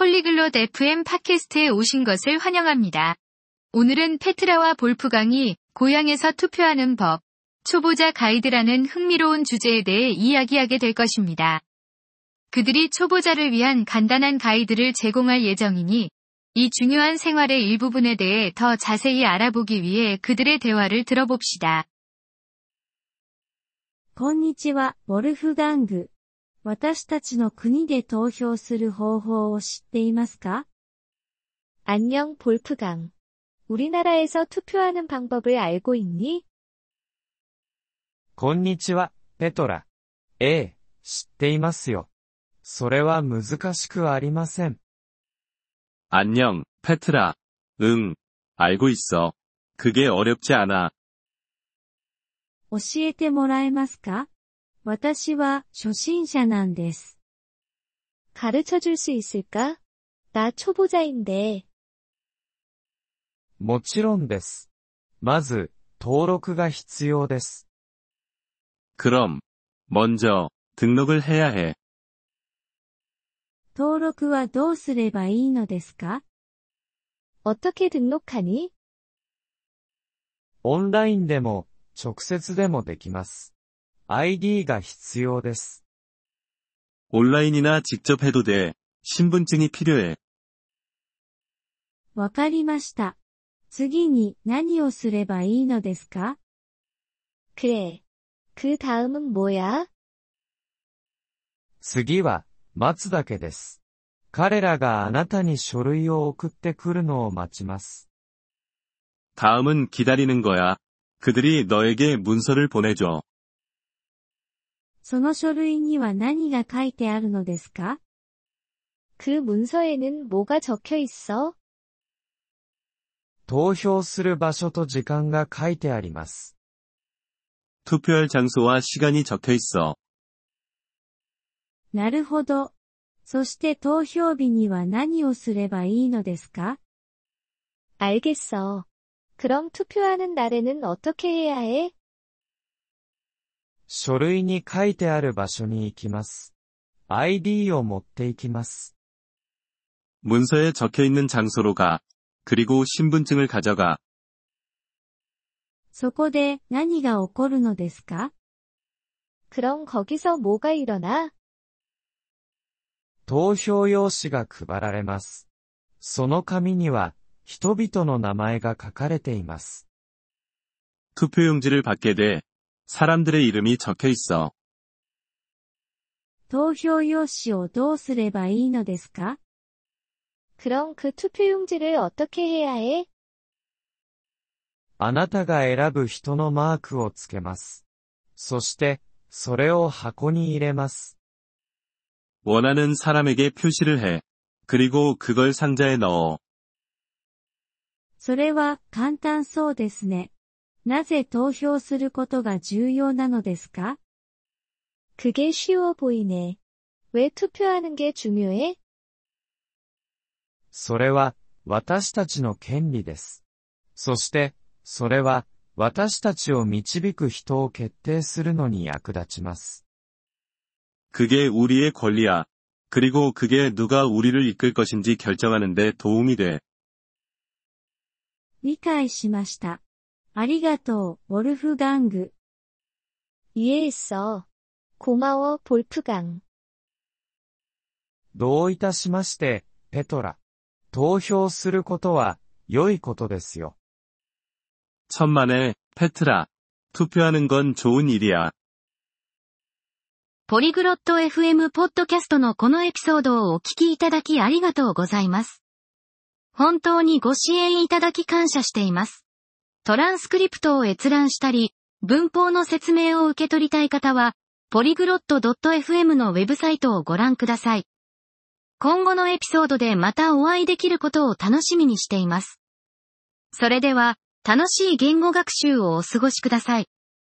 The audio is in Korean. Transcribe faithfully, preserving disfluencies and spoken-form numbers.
폴리글롯 에프엠 팟캐스트에 오신 것을 환영합니다. 오늘은 페트라와 볼프강이 고향에서 투표하는 법, 초보자 가이드라는 흥미로운 주제에 대해 이야기하게 될 것입니다. 그들이 초보자를 위한 간단한 가이드를 제공할 예정이니 이 중요한 생활의 일부분에 대해 더 자세히 알아보기 위해 그들의 대화를 들어봅시다. こんにちは、ボルフガング。私たちの国で投票する方法を知っていますか? 안녕, 볼프강. 우리나라에서 투표하는 방법을 알고 있니? こんにちは、ペトラ。 ええ、 知っていますよ。それは難しくありません。 안녕, 페트라. 응, 알고 있어. 그게 어렵지 않아. 教えてもらえますか?私は初心者なんです. 가르쳐 줄 수 있을까? 나 초보자인데. もちろんです。まず登録が必要です. 그럼 먼저 등록을 해야 해. 登録はどうすればいいのですか? 어떻게 등록하니? 온라인でも 直接でもできます. 아이디가 必要です. 온라인이나 직접 해도 돼. 신분증이 필요해. わかりました。次に何をすればいいのですか? 그래. 그 다음은 뭐야? 次は 待つだけです. 彼らがあなたに書類を送ってくるのを待ちます. 다음은 기다리는 거야. 그들이 너에게 문서를 보내줘. その書類には何が書いてあるのですか? 그 문서에는 뭐가 적혀 있어? 投票する場所と時間が書いてあります. 투표할 장소와 시간이 적혀 있어. なるほど。そして投票日には何をすればいいのですか? 알겠어. 그럼 투표하는 날에는 어떻게 해야 해? 書類に書いてある場所に行きます. 아이디を持って行きます. 문서에 적혀 있는 장소로 가. 그리고 신분증을 가져가. そこで何が起こるのですか? 그럼 거기서 뭐가 일어나? 投票用紙が配られます。その紙には人々の名前が書かれています。 투표용지를 받게 돼. 사람들의 이름이 적혀 있어. 投票用紙をどうすればいいのですか? 그럼 그 투표용지를 어떻게 해야 해? あなたが選ぶ人のマークをつけます。そしてそれを箱に入れます。 원하는 사람에게 표시를 해. 그리고 그걸 상자에 넣어. それは簡単そうですね。なぜ投票することが重要なのですか? 그게 쉬워 보이네. 왜 투표하는 게 중요해? それは私たちの権利です。そして、それは私たちを導く人を決定するのに役立ちます。 그게 우리의 권리야. 그리고 그게 누가 우리를 이끌 것인지 결정하는 데 도움이 돼. 理解しました。ありがとう、ウォルフガング. 이해했어. 고마워, 볼프강. どういたしまして、ペトラ。投票することは良いことですよ。 천만에, 페트라. 투표하는 건 좋은 일이야. ポリグロット 에프엠 ポッドキャストのこのエピソードをお聞きいただきありがとうございます。本当にご支援いただき感謝しています。トランスクリプトを閲覧したり、文法の説明を受け取りたい方は、ポリグロット エフエム のウェブサイトをご覧ください。今後のエピソードでまたお会いできることを楽しみにしています。それでは、楽しい言語学習をお過ごしください。